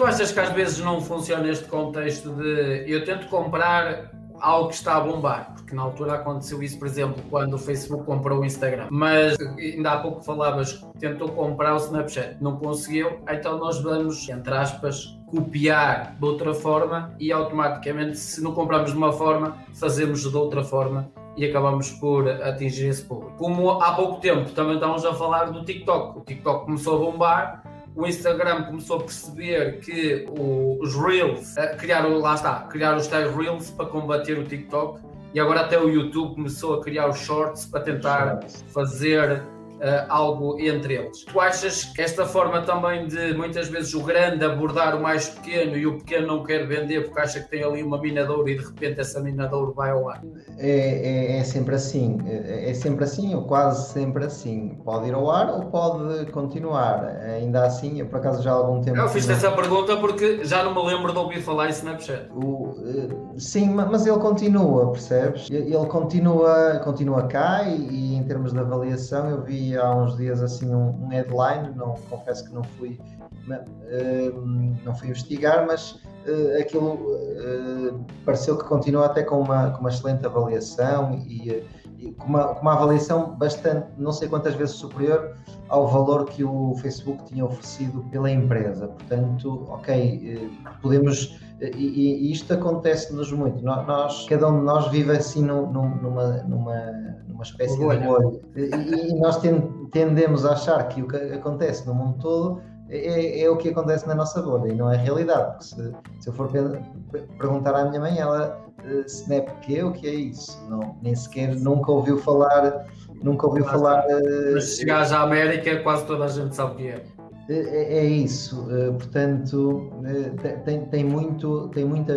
tu achas que às vezes não funciona este contexto de eu tento comprar algo que está a bombar? Porque na altura aconteceu isso, por exemplo, quando o Facebook comprou o Instagram. Mas ainda há pouco falavas que tentou comprar o Snapchat, não conseguiu, então nós vamos, entre aspas, copiar de outra forma e automaticamente, se não compramos de uma forma, fazemos de outra forma e acabamos por atingir esse público. Como há pouco tempo também estávamos a falar do TikTok. O TikTok começou a bombar, o Instagram começou a perceber que os Reels, criaram os tais Reels para combater o TikTok, e agora até o YouTube começou a criar os Shorts para tentar fazer algo entre eles. Tu achas que esta forma também de muitas vezes o grande abordar o mais pequeno e o pequeno não quer vender porque acha que tem ali uma mina de ouro e de repente essa mina de ouro vai ao ar? É sempre assim, ou quase sempre assim. Pode ir ao ar ou pode continuar. Ainda assim, eu por acaso já há algum tempo... Eu fiz essa pergunta porque já não me lembro de ouvir falar em Snapchat. Sim, mas ele continua, percebes? Ele continua cá e em termos de avaliação eu vi há uns dias assim um headline, não, confesso que não fui investigar, mas aquilo pareceu que continua até com uma excelente avaliação e com uma avaliação bastante, não sei quantas vezes superior ao valor que o Facebook tinha oferecido pela empresa. Portanto, ok, podemos... E isto acontece-nos muito. Cada um de nós vive assim numa espécie de bolha. E nós tendemos a achar que o que acontece no mundo todo é o que acontece na nossa bolha, e não é a realidade. Porque se eu for perguntar à minha mãe, ela, Snap, o que é isso? Não, nem sequer nunca ouviu falar. Mas se chegares à América, quase toda a gente sabe o que é. É isso, portanto, tem muito a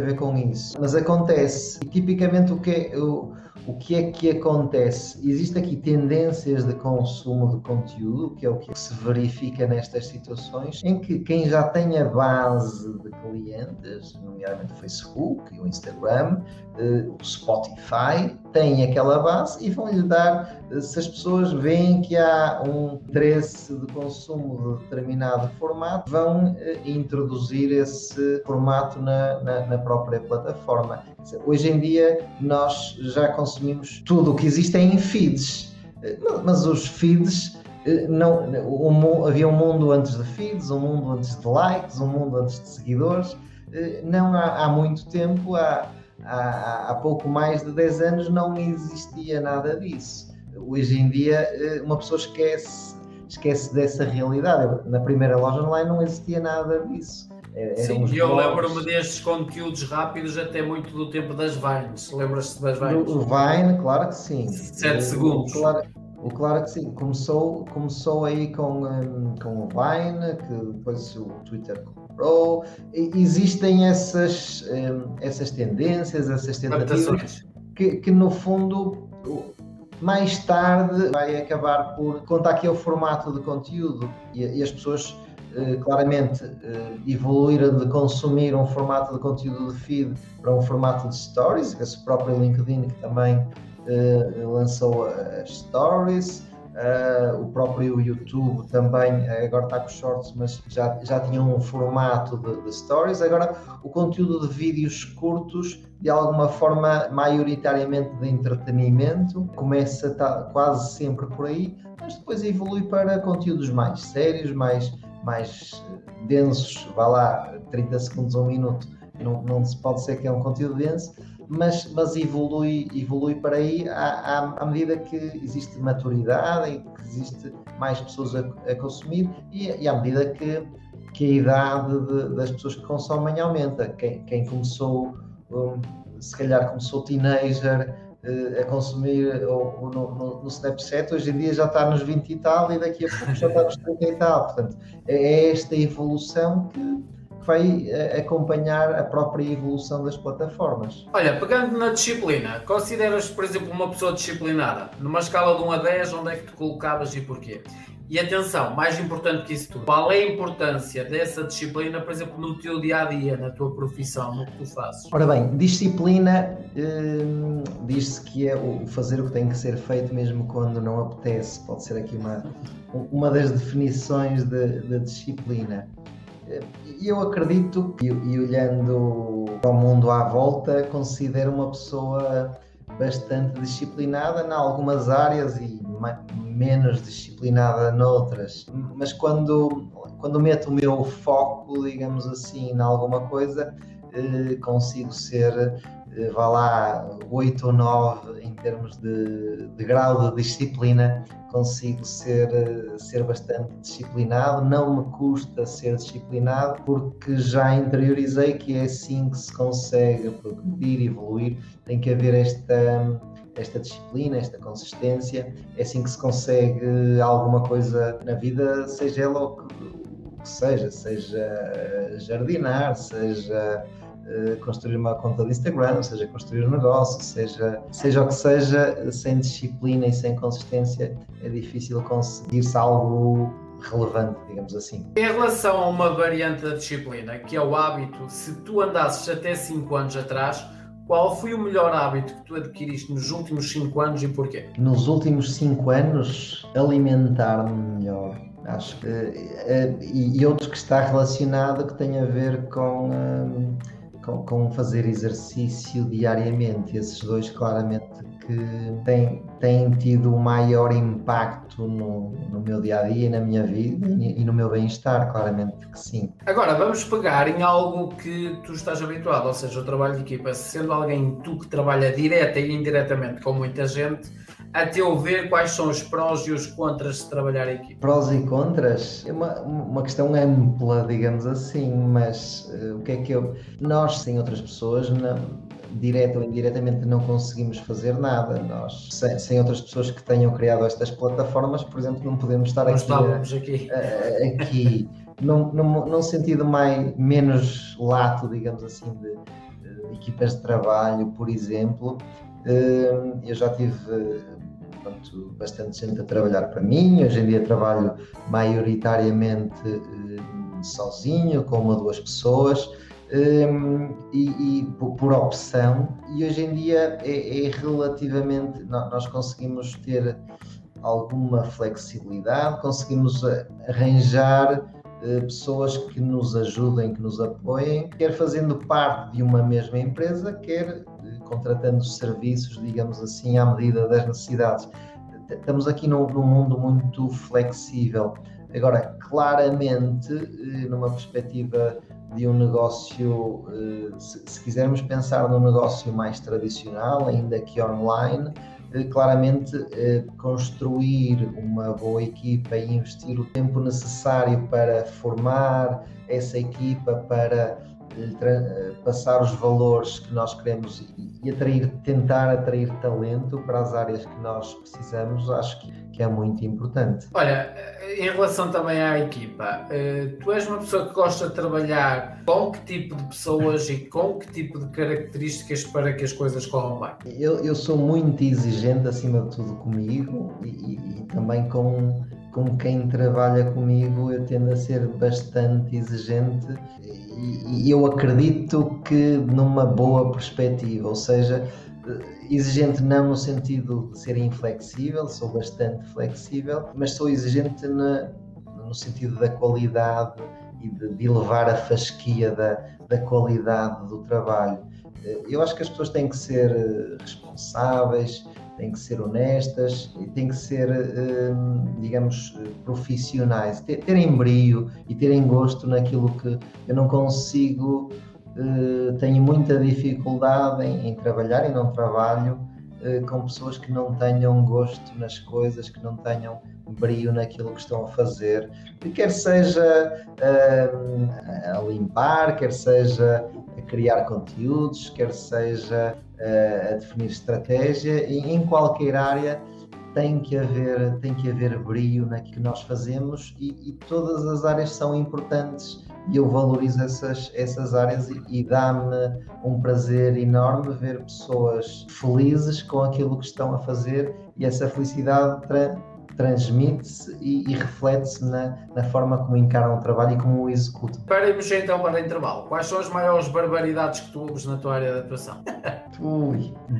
ver com isso. Mas acontece, e tipicamente o que é que acontece? Existem aqui tendências de consumo de conteúdo, que é o que se verifica nestas situações, em que quem já tem a base de clientes, nomeadamente o Facebook, o Instagram, o Spotify, tem aquela base e vão-lhe dar, se as pessoas veem que há um interesse de consumo de determinado formato, vão introduzir esse formato na própria plataforma. Hoje em dia nós já consumimos tudo o que existe em feeds, mas os feeds, havia um mundo antes de feeds, um mundo antes de likes, um mundo antes de seguidores. Não há muito tempo, há pouco mais de 10 anos, não existia nada disso. Hoje em dia uma pessoa esquece dessa realidade. Na primeira loja online não existia nada disso. Sim, eu lembro-me destes conteúdos rápidos até muito do tempo das Vines. Lembras-te das Vines? O Vine, claro que sim. 7 segundos. Claro que sim. Começou aí com o Vine, que depois o Twitter comprou. Existem essas tendências, essas tentativas que no fundo mais tarde vai acabar por contar que é o formato de conteúdo e as pessoas claramente evoluíram de consumir um formato de conteúdo de feed para um formato de stories. Esse próprio LinkedIn, que também lançou as stories, o próprio YouTube também agora está com shorts, mas já tinha um formato de stories. Agora o conteúdo de vídeos curtos, de alguma forma maioritariamente de entretenimento, começa quase sempre por aí, mas depois evolui para conteúdos mais sérios, mais densos. Vá lá, 30 segundos a um minuto, não se pode ser que é um conteúdo denso, mas evolui para aí à medida que existe maturidade e que existe mais pessoas a consumir, e à medida que a idade das pessoas que consomem aumenta. Quem começou, se calhar começou teenager a consumir ou no Snapchat, hoje em dia já está nos 20 e tal, e daqui a pouco já está nos 30 e tal. Portanto, é esta evolução que vai acompanhar a própria evolução das plataformas. Olha, pegando na disciplina, consideras, por exemplo, uma pessoa disciplinada? Numa escala de 1 a 10, onde é que te colocavas e porquê? E atenção, mais importante que isso tudo, qual é a importância dessa disciplina, por exemplo, no teu dia-a-dia, na tua profissão, no que tu fazes? Ora bem, disciplina diz-se que é o fazer o que tem que ser feito mesmo quando não apetece. Pode ser aqui uma das definições de disciplina. E eu acredito, e olhando para o mundo à volta, considero uma pessoa bastante disciplinada em algumas áreas e menos disciplinada noutras. Mas quando meto o meu foco, digamos assim, em alguma coisa, consigo ser, vá lá, 8 ou 9 em termos de grau de disciplina. Consigo ser bastante disciplinado, não me custa ser disciplinado, porque já interiorizei que é assim que se consegue progredir, evoluir. Tem que haver esta disciplina, esta consistência. É assim que se consegue alguma coisa na vida, seja ela o que seja, seja jardinar, seja construir uma conta de Instagram, seja construir um negócio, seja o que seja. Sem disciplina e sem consistência é difícil conseguir-se algo relevante, digamos assim. Em relação a uma variante da disciplina, que é o hábito, se tu andasses até 5 anos atrás, qual foi o melhor hábito que tu adquiriste nos últimos 5 anos e porquê? Nos últimos 5 anos, alimentar-me melhor. Acho que... E outro que está relacionado, que tem a ver com fazer exercício diariamente. Esses dois claramente que têm tido o maior impacto no meu dia-a-dia e na minha vida e no meu bem-estar, claramente que sim. Agora vamos pegar em algo que tu estás habituado, ou seja, o trabalho de equipa. Sendo alguém tu que trabalha direta e indiretamente com muita gente, a teu ver, quais são os prós e os contras de trabalhar em equipa? Prós e contras? É uma questão ampla, digamos assim, mas o que é que eu... Nós, sem outras pessoas, direta ou indiretamente, não conseguimos fazer nada. Nós, sem outras pessoas que tenham criado estas plataformas, por exemplo, não podemos estar aqui. Num sentido menos lato, digamos assim, de equipas de trabalho, por exemplo. Eu já tive, pronto, bastante gente a trabalhar para mim. Hoje em dia trabalho maioritariamente sozinho, com uma ou duas pessoas, e por opção. E hoje em dia é relativamente... Nós conseguimos ter alguma flexibilidade, conseguimos arranjar pessoas que nos ajudem, que nos apoiem, quer fazendo parte de uma mesma empresa, quer contratando serviços, digamos assim, à medida das necessidades. Estamos aqui num mundo muito flexível. Agora, claramente, numa perspectiva de um negócio, se quisermos pensar num negócio mais tradicional, ainda que online, claramente construir uma boa equipa e investir o tempo necessário para formar essa equipa, para passar os valores que nós queremos e tentar atrair talento para as áreas que nós precisamos, acho que é muito importante. Olha, em relação também à equipa, tu és uma pessoa que gosta de trabalhar com que tipo de pessoas e com que tipo de características para que as coisas corram bem? Eu sou muito exigente, acima de tudo, comigo e também com quem trabalha comigo. Eu tendo a ser bastante exigente e eu acredito que numa boa perspectiva, ou seja, exigente não no sentido de ser inflexível, sou bastante flexível, mas sou exigente no sentido da qualidade e de elevar a fasquia da qualidade do trabalho. Eu acho que as pessoas têm que ser responsáveis, têm que ser honestas e têm que ser, digamos, profissionais, terem brio e terem gosto naquilo que eu não consigo. Tenho muita dificuldade em trabalhar e não trabalho com pessoas que não tenham gosto nas coisas, que não tenham brio naquilo que estão a fazer, quer seja a limpar, quer seja a criar conteúdos, quer seja a definir estratégia. E em qualquer área tem que haver brio naquilo que nós fazemos, e todas as áreas são importantes. E eu valorizo essas áreas e dá-me um prazer enorme ver pessoas felizes com aquilo que estão a fazer, e essa felicidade transmite-se e reflete-se na forma como encaram o trabalho e como o executam. Paremos então para o intervalo. Quais são as maiores barbaridades que tu ouves na tua área de atuação?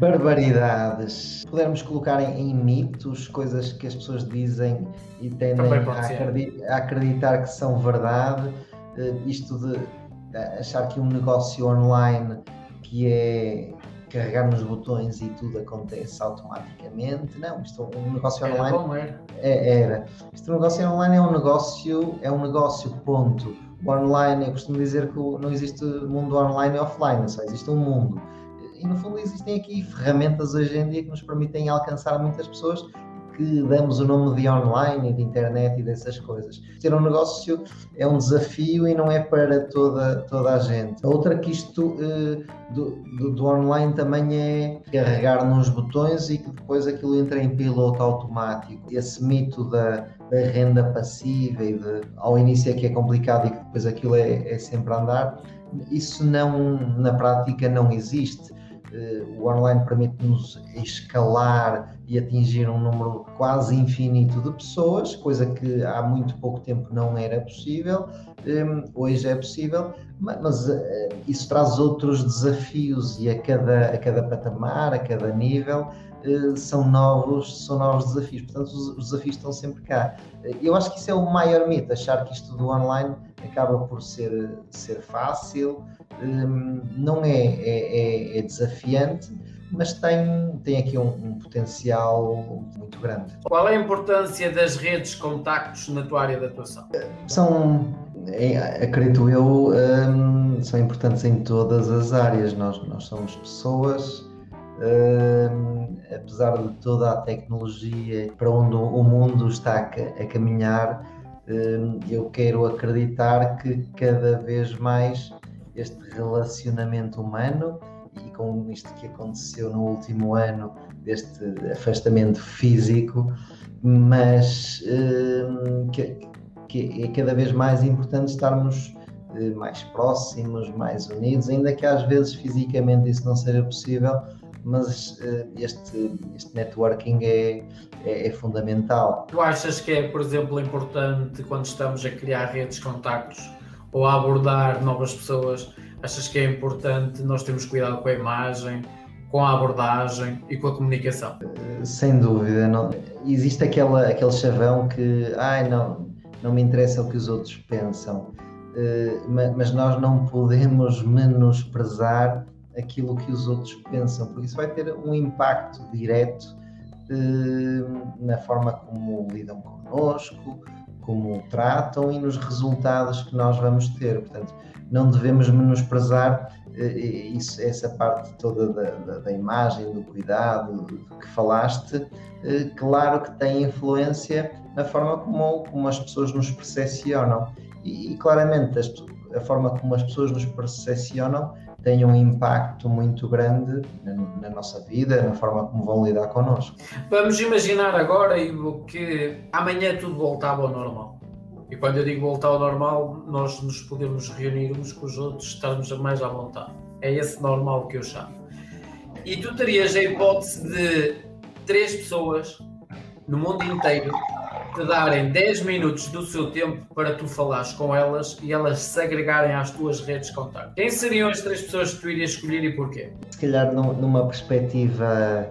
Barbaridades. Pudermos colocar em mitos, coisas que as pessoas dizem e tendem a acreditar que são verdade. isto de achar que um negócio online que é carregar nos botões e tudo acontece automaticamente, não, isto é um negócio online. Era bom, era. Isto é um negócio online, é um negócio, ponto. O online, eu costumo dizer que não existe mundo online e offline, só existe um mundo. E no fundo existem aqui ferramentas hoje em dia que nos permitem alcançar muitas pessoas, que damos o nome de online, de internet e dessas coisas. Ter um negócio é um desafio e não é para toda a gente. A outra que isto do online também é carregar nos botões e que depois aquilo entra em piloto automático. Esse mito da renda passiva e ao início é que é complicado e que depois aquilo é sempre a andar, isso na prática não existe. O online permite-nos escalar e atingir um número quase infinito de pessoas, coisa que há muito pouco tempo não era possível, hoje é possível, mas isso traz outros desafios e a cada patamar, a cada nível, são novos desafios, portanto os desafios estão sempre cá. Eu acho que isso é o maior mito, achar que isto do online acaba por ser fácil. Não é desafiante, mas tem aqui um potencial muito grande. Qual é a importância das redes de contactos na tua área de atuação? Acredito eu, são importantes em todas as áreas. Nós somos pessoas, apesar de toda a tecnologia para onde o mundo está a caminhar, eu quero acreditar que cada vez mais este relacionamento humano, e com isto que aconteceu no último ano, deste afastamento físico, mas que é cada vez mais importante estarmos mais próximos, mais unidos, ainda que às vezes fisicamente isso não seja possível, mas este networking é fundamental. Tu achas que é, por exemplo, importante quando estamos a criar redes de contactos ou a abordar novas pessoas, achas que é importante nós termos cuidado com a imagem, com a abordagem e com a comunicação? Sem dúvida. Não. Existe aquele chavão que não me interessa o que os outros pensam, mas nós não podemos menosprezar aquilo que os outros pensam, porque isso vai ter um impacto direto na forma como lidam connosco, como o tratam e nos resultados que nós vamos ter. Portanto, não devemos menosprezar essa parte toda da imagem, do cuidado que falaste. Claro que tem influência na forma como as pessoas nos percepcionam e claramente a forma como as pessoas nos percepcionam tem um impacto muito grande na nossa vida, na forma como vão lidar connosco. Vamos imaginar agora, Ivo, que amanhã tudo voltava ao normal. E quando eu digo voltar ao normal, nós nos podemos reunir uns com os outros, estarmos mais à vontade. É esse normal que eu chamo. E tu terias a hipótese de 3 pessoas no mundo inteiro te darem 10 minutos do seu tempo para tu falares com elas e elas se agregarem às tuas redes de contacto. Quem seriam as 3 pessoas que tu irias escolher e porquê? Se calhar numa perspectiva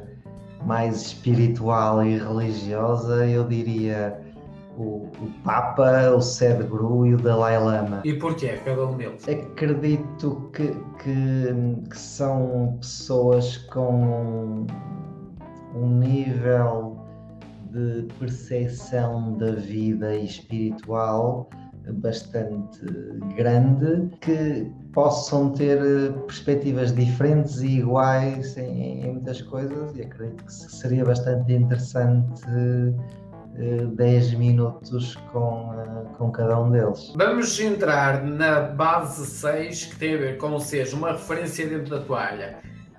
mais espiritual e religiosa, eu diria o Papa, o Sadhguru e o Dalai Lama. E porquê cada um deles? Acredito que são pessoas com um nível de percepção da vida espiritual bastante grande, que possam ter perspectivas diferentes e iguais em muitas coisas, e acredito que seria bastante interessante 10 minutos com cada um deles. Vamos entrar na base 6, que tem a ver com seres uma referência dentro da toalha.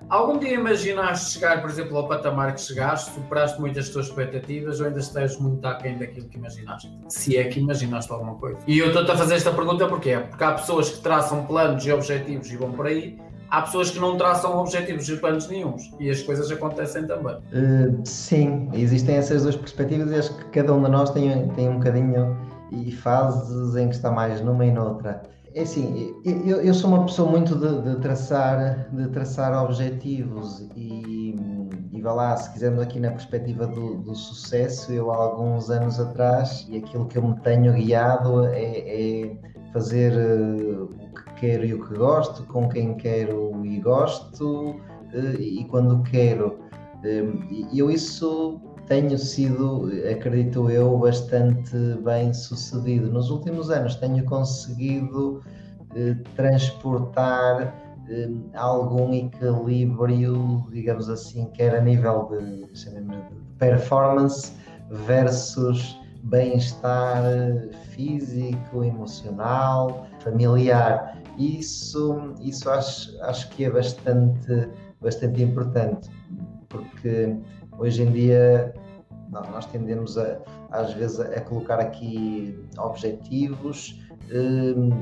Algum dia imaginaste chegar, por exemplo, ao patamar que chegaste, superaste muitas das tuas expectativas ou ainda estás muito aquém daquilo que imaginaste? Se é que imaginaste alguma coisa. E eu estou-te a fazer esta pergunta porquê? Porque há pessoas que traçam planos e objetivos e vão por aí, há pessoas que não traçam objetivos e planos nenhuns e as coisas acontecem também. Sim, existem essas duas perspectivas e acho que cada um de nós tem um bocadinho e fases em que está mais numa e noutra. É assim, eu sou uma pessoa muito de traçar objetivos e vá lá, se quisermos aqui na perspectiva do sucesso, eu há alguns anos atrás, e aquilo que eu me tenho guiado é fazer o que quero e o que gosto, com quem quero e gosto, e quando quero. Eu isso tenho sido, acredito eu, bastante bem sucedido. Nos últimos anos tenho conseguido transportar algum equilíbrio, digamos assim, quer a nível de performance versus bem-estar físico, emocional, familiar. Isso acho que é bastante importante, porque hoje em dia nós tendemos às vezes a colocar aqui objetivos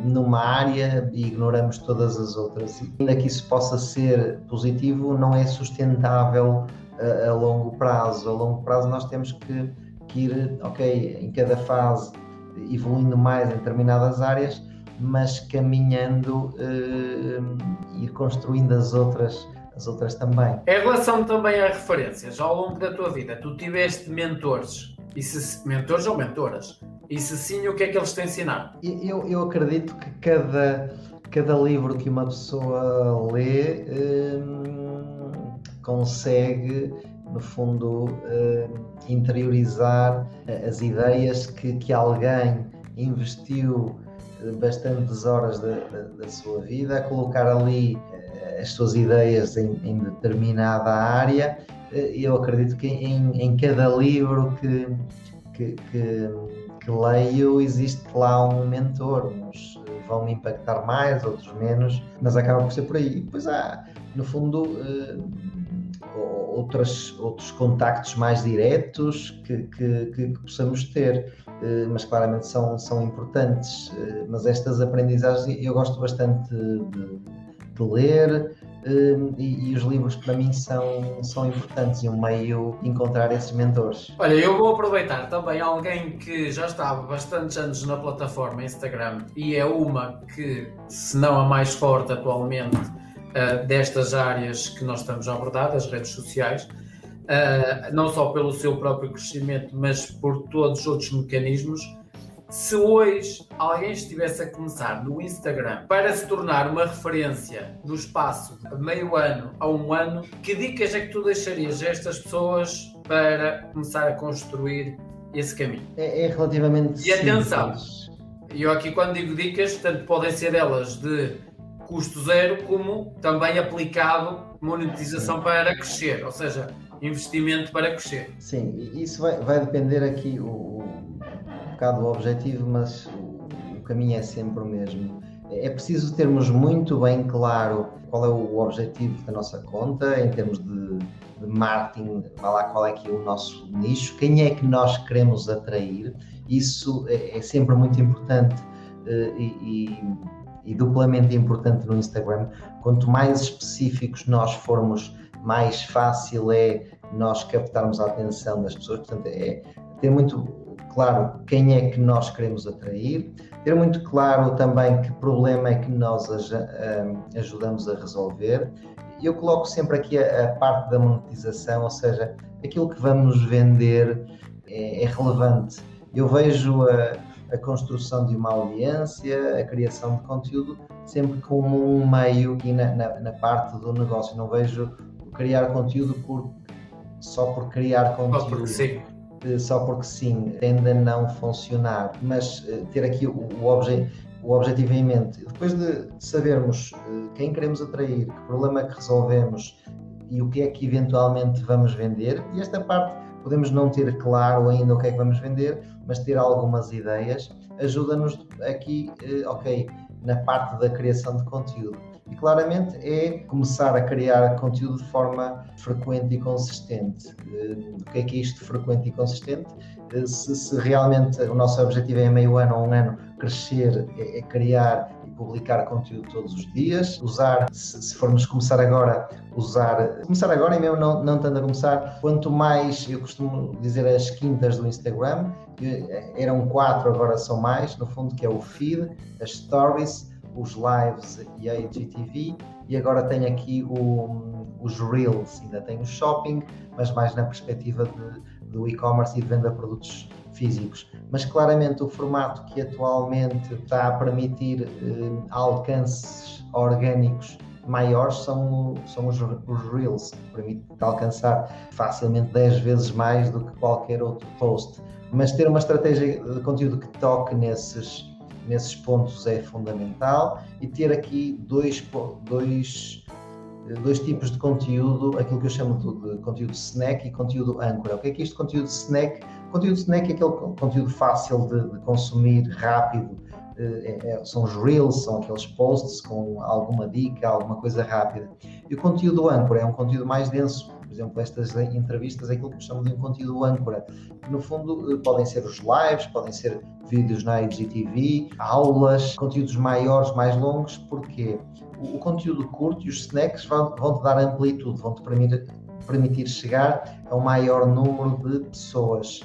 numa área e ignoramos todas as outras. E ainda que isso possa ser positivo, não é sustentável a longo prazo. A longo prazo nós temos que ir, ok, em cada fase evoluindo mais em determinadas áreas, mas caminhando e construindo as outras também. Em relação também a referências, ao longo da tua vida, tu tiveste mentores, e se, mentores ou mentoras, e se sim, o que é que eles te ensinaram? Eu acredito que cada livro que uma pessoa lê consegue, no fundo, interiorizar as ideias que alguém investiu bastantes horas da sua vida, a colocar ali as suas ideias em determinada área. Eu acredito que em cada livro que leio existe lá um mentor. Uns vão me impactar mais, outros menos, mas acaba por ser por aí. Depois há, no fundo, outros contactos mais diretos que possamos ter, mas claramente são importantes. Mas estas aprendizagens, eu gosto bastante de ler, e os livros para mim são importantes e um meio encontrar esses mentores. Olha, eu vou aproveitar também alguém que já está há bastantes anos na plataforma Instagram e é uma que, se não a mais forte atualmente, destas áreas que nós estamos a abordar, das redes sociais, não só pelo seu próprio crescimento, mas por todos os outros mecanismos. Se hoje alguém estivesse a começar no Instagram para se tornar uma referência no espaço de meio ano a um ano, que dicas é que tu deixarias a estas pessoas para começar a construir esse caminho? É relativamente simples. E atenção, eu aqui quando digo dicas, tanto podem ser elas de custo zero como também aplicado monetização para crescer, ou seja, investimento para crescer. Sim, isso vai depender aqui um bocado o objetivo, mas o caminho é sempre o mesmo. É preciso termos muito bem claro qual é o objetivo da nossa conta, em termos de marketing, qual é que é o nosso nicho, quem é que nós queremos atrair. Isso é sempre muito importante e duplamente importante no Instagram. Quanto mais específicos nós formos, mais fácil é nós captarmos a atenção das pessoas. Portanto, é ter muito claro quem é que nós queremos atrair, ter muito claro também que problema é que nós ajudamos a resolver. Eu coloco sempre aqui a parte da monetização, ou seja, aquilo que vamos vender é relevante. Eu vejo a construção de uma audiência, a criação de conteúdo, sempre como um meio aqui na parte do negócio. Não vejo criar conteúdo só por criar conteúdo. Só porque sim. Tende a não funcionar, mas ter aqui o objetivo em mente. Depois de sabermos quem queremos atrair, que problema é que resolvemos e o que é que eventualmente vamos vender, e esta parte podemos não ter claro ainda o que é que vamos vender, mas ter algumas ideias, ajuda-nos aqui, ok, na parte da criação de conteúdo. E claramente é começar a criar conteúdo de forma frequente e consistente. O que é isto, frequente e consistente? Se realmente o nosso objetivo é meio ano ou um ano crescer, é criar e publicar conteúdo todos os dias, usar, se formos começar agora, começar agora e mesmo não estando a começar, quanto mais, eu costumo dizer as quintas do Instagram, eram 4, agora são mais, no fundo, que é o feed, as stories, os lives e a IGTV, e agora tenho aqui os Reels, ainda tenho o shopping, mas mais na perspectiva do e-commerce e de venda de produtos físicos, mas claramente o formato que atualmente está a permitir alcances orgânicos maiores são os Reels, que permite-te alcançar facilmente 10 vezes mais do que qualquer outro post. Mas ter uma estratégia de conteúdo que toque nesses pontos é fundamental, e ter aqui dois tipos de conteúdo, aquilo que eu chamo de conteúdo snack e conteúdo âncora. O que é que isto conteúdo snack? Conteúdo snack é aquele conteúdo fácil de consumir, rápido, são os reels, são aqueles posts com alguma dica, alguma coisa rápida. E o conteúdo âncora é um conteúdo mais denso, por exemplo, estas entrevistas é aquilo que chamamos de um conteúdo âncora, que no fundo podem ser os lives, podem ser vídeos na IGTV, aulas, conteúdos maiores, mais longos, porque o conteúdo curto e os snacks vão-te dar amplitude, vão-te permitir chegar a um maior número de pessoas.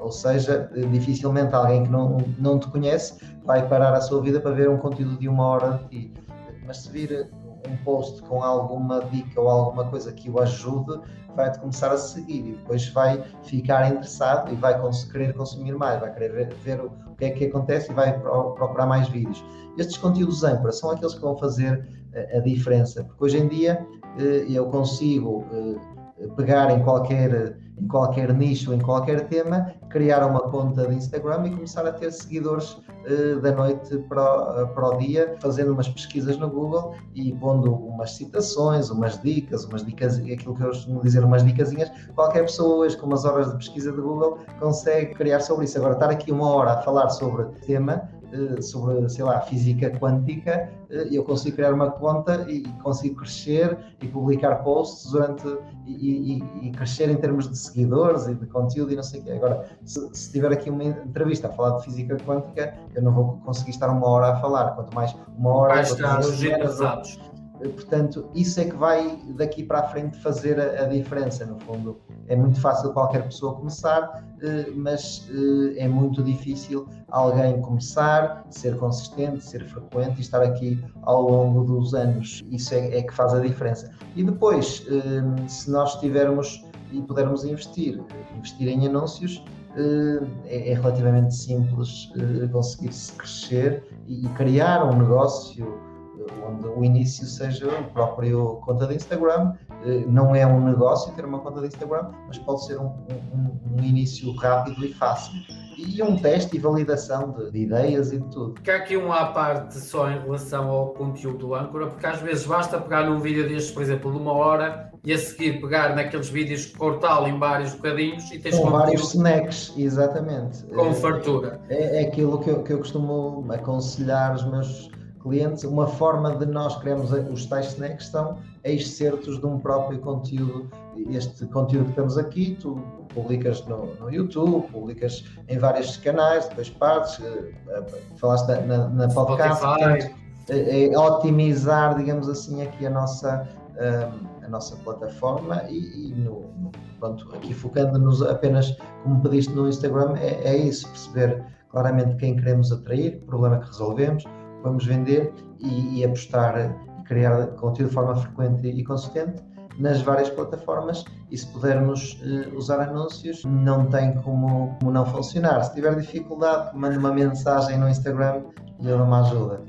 Ou seja, dificilmente alguém que não te conhece vai parar a sua vida para ver um conteúdo de 1 hora de ti. Mas se vir um post com alguma dica ou alguma coisa que o ajude, vai-te começar a seguir e depois vai ficar interessado e vai querer consumir mais, vai querer ver o que é que acontece e vai procurar mais vídeos. Estes conteúdos âncora são aqueles que vão fazer a diferença, porque hoje em dia eu consigo pegar em qualquer nicho, em qualquer tema, criar uma conta de Instagram e começar a ter seguidores da noite para o dia, fazendo umas pesquisas no Google e pondo umas citações, umas dicas, aquilo que eu costumo dizer, umas dicasinhas. Qualquer pessoa hoje, com umas horas de pesquisa do Google, consegue criar sobre isso. Agora, estar aqui 1 hora a falar sobre tema, sobre, sei lá, física quântica, eu consigo criar uma conta e consigo crescer e publicar posts durante e crescer em termos de seguidores e de conteúdo e não sei o quê. Agora, se tiver aqui uma entrevista a falar de física quântica, eu não vou conseguir estar 1 hora a falar, quanto mais 1 hora... Vai estar os generados. Portanto, isso é que vai daqui para a frente fazer a diferença, no fundo. É muito fácil qualquer pessoa começar, mas é muito difícil alguém começar, ser consistente, ser frequente e estar aqui ao longo dos anos. Isso é que faz a diferença. E depois, se nós tivermos e pudermos investir em anúncios, é relativamente simples conseguir-se crescer e criar um negócio onde o início seja a própria conta de Instagram. Não é um negócio ter uma conta de Instagram, mas pode ser um início rápido e fácil. E um teste e validação de ideias e de tudo. Porque há aqui uma parte só em relação ao conteúdo âncora, porque às vezes basta pegar num vídeo destes, por exemplo, de 1 hora, e a seguir pegar naqueles vídeos, cortá-lo em vários bocadinhos e tens com vários snacks, exatamente. Com fartura. É aquilo que eu costumo aconselhar os meus clientes. Uma forma de nós criarmos os tais snacks são excertos de um próprio conteúdo. Este conteúdo que temos aqui, tu publicas no YouTube, publicas em vários canais, depois partes, falaste na podcast. Portanto, é otimizar, digamos assim, aqui a nossa plataforma e pronto, aqui focando-nos apenas, como pediste no Instagram, é isso, perceber claramente quem queremos atrair, o problema que resolvemos, vamos vender e apostar e criar conteúdo de forma frequente e consistente nas várias plataformas. E se pudermos usar anúncios, não tem como não funcionar. Se tiver dificuldade, mande uma mensagem no Instagram e ele me ajuda.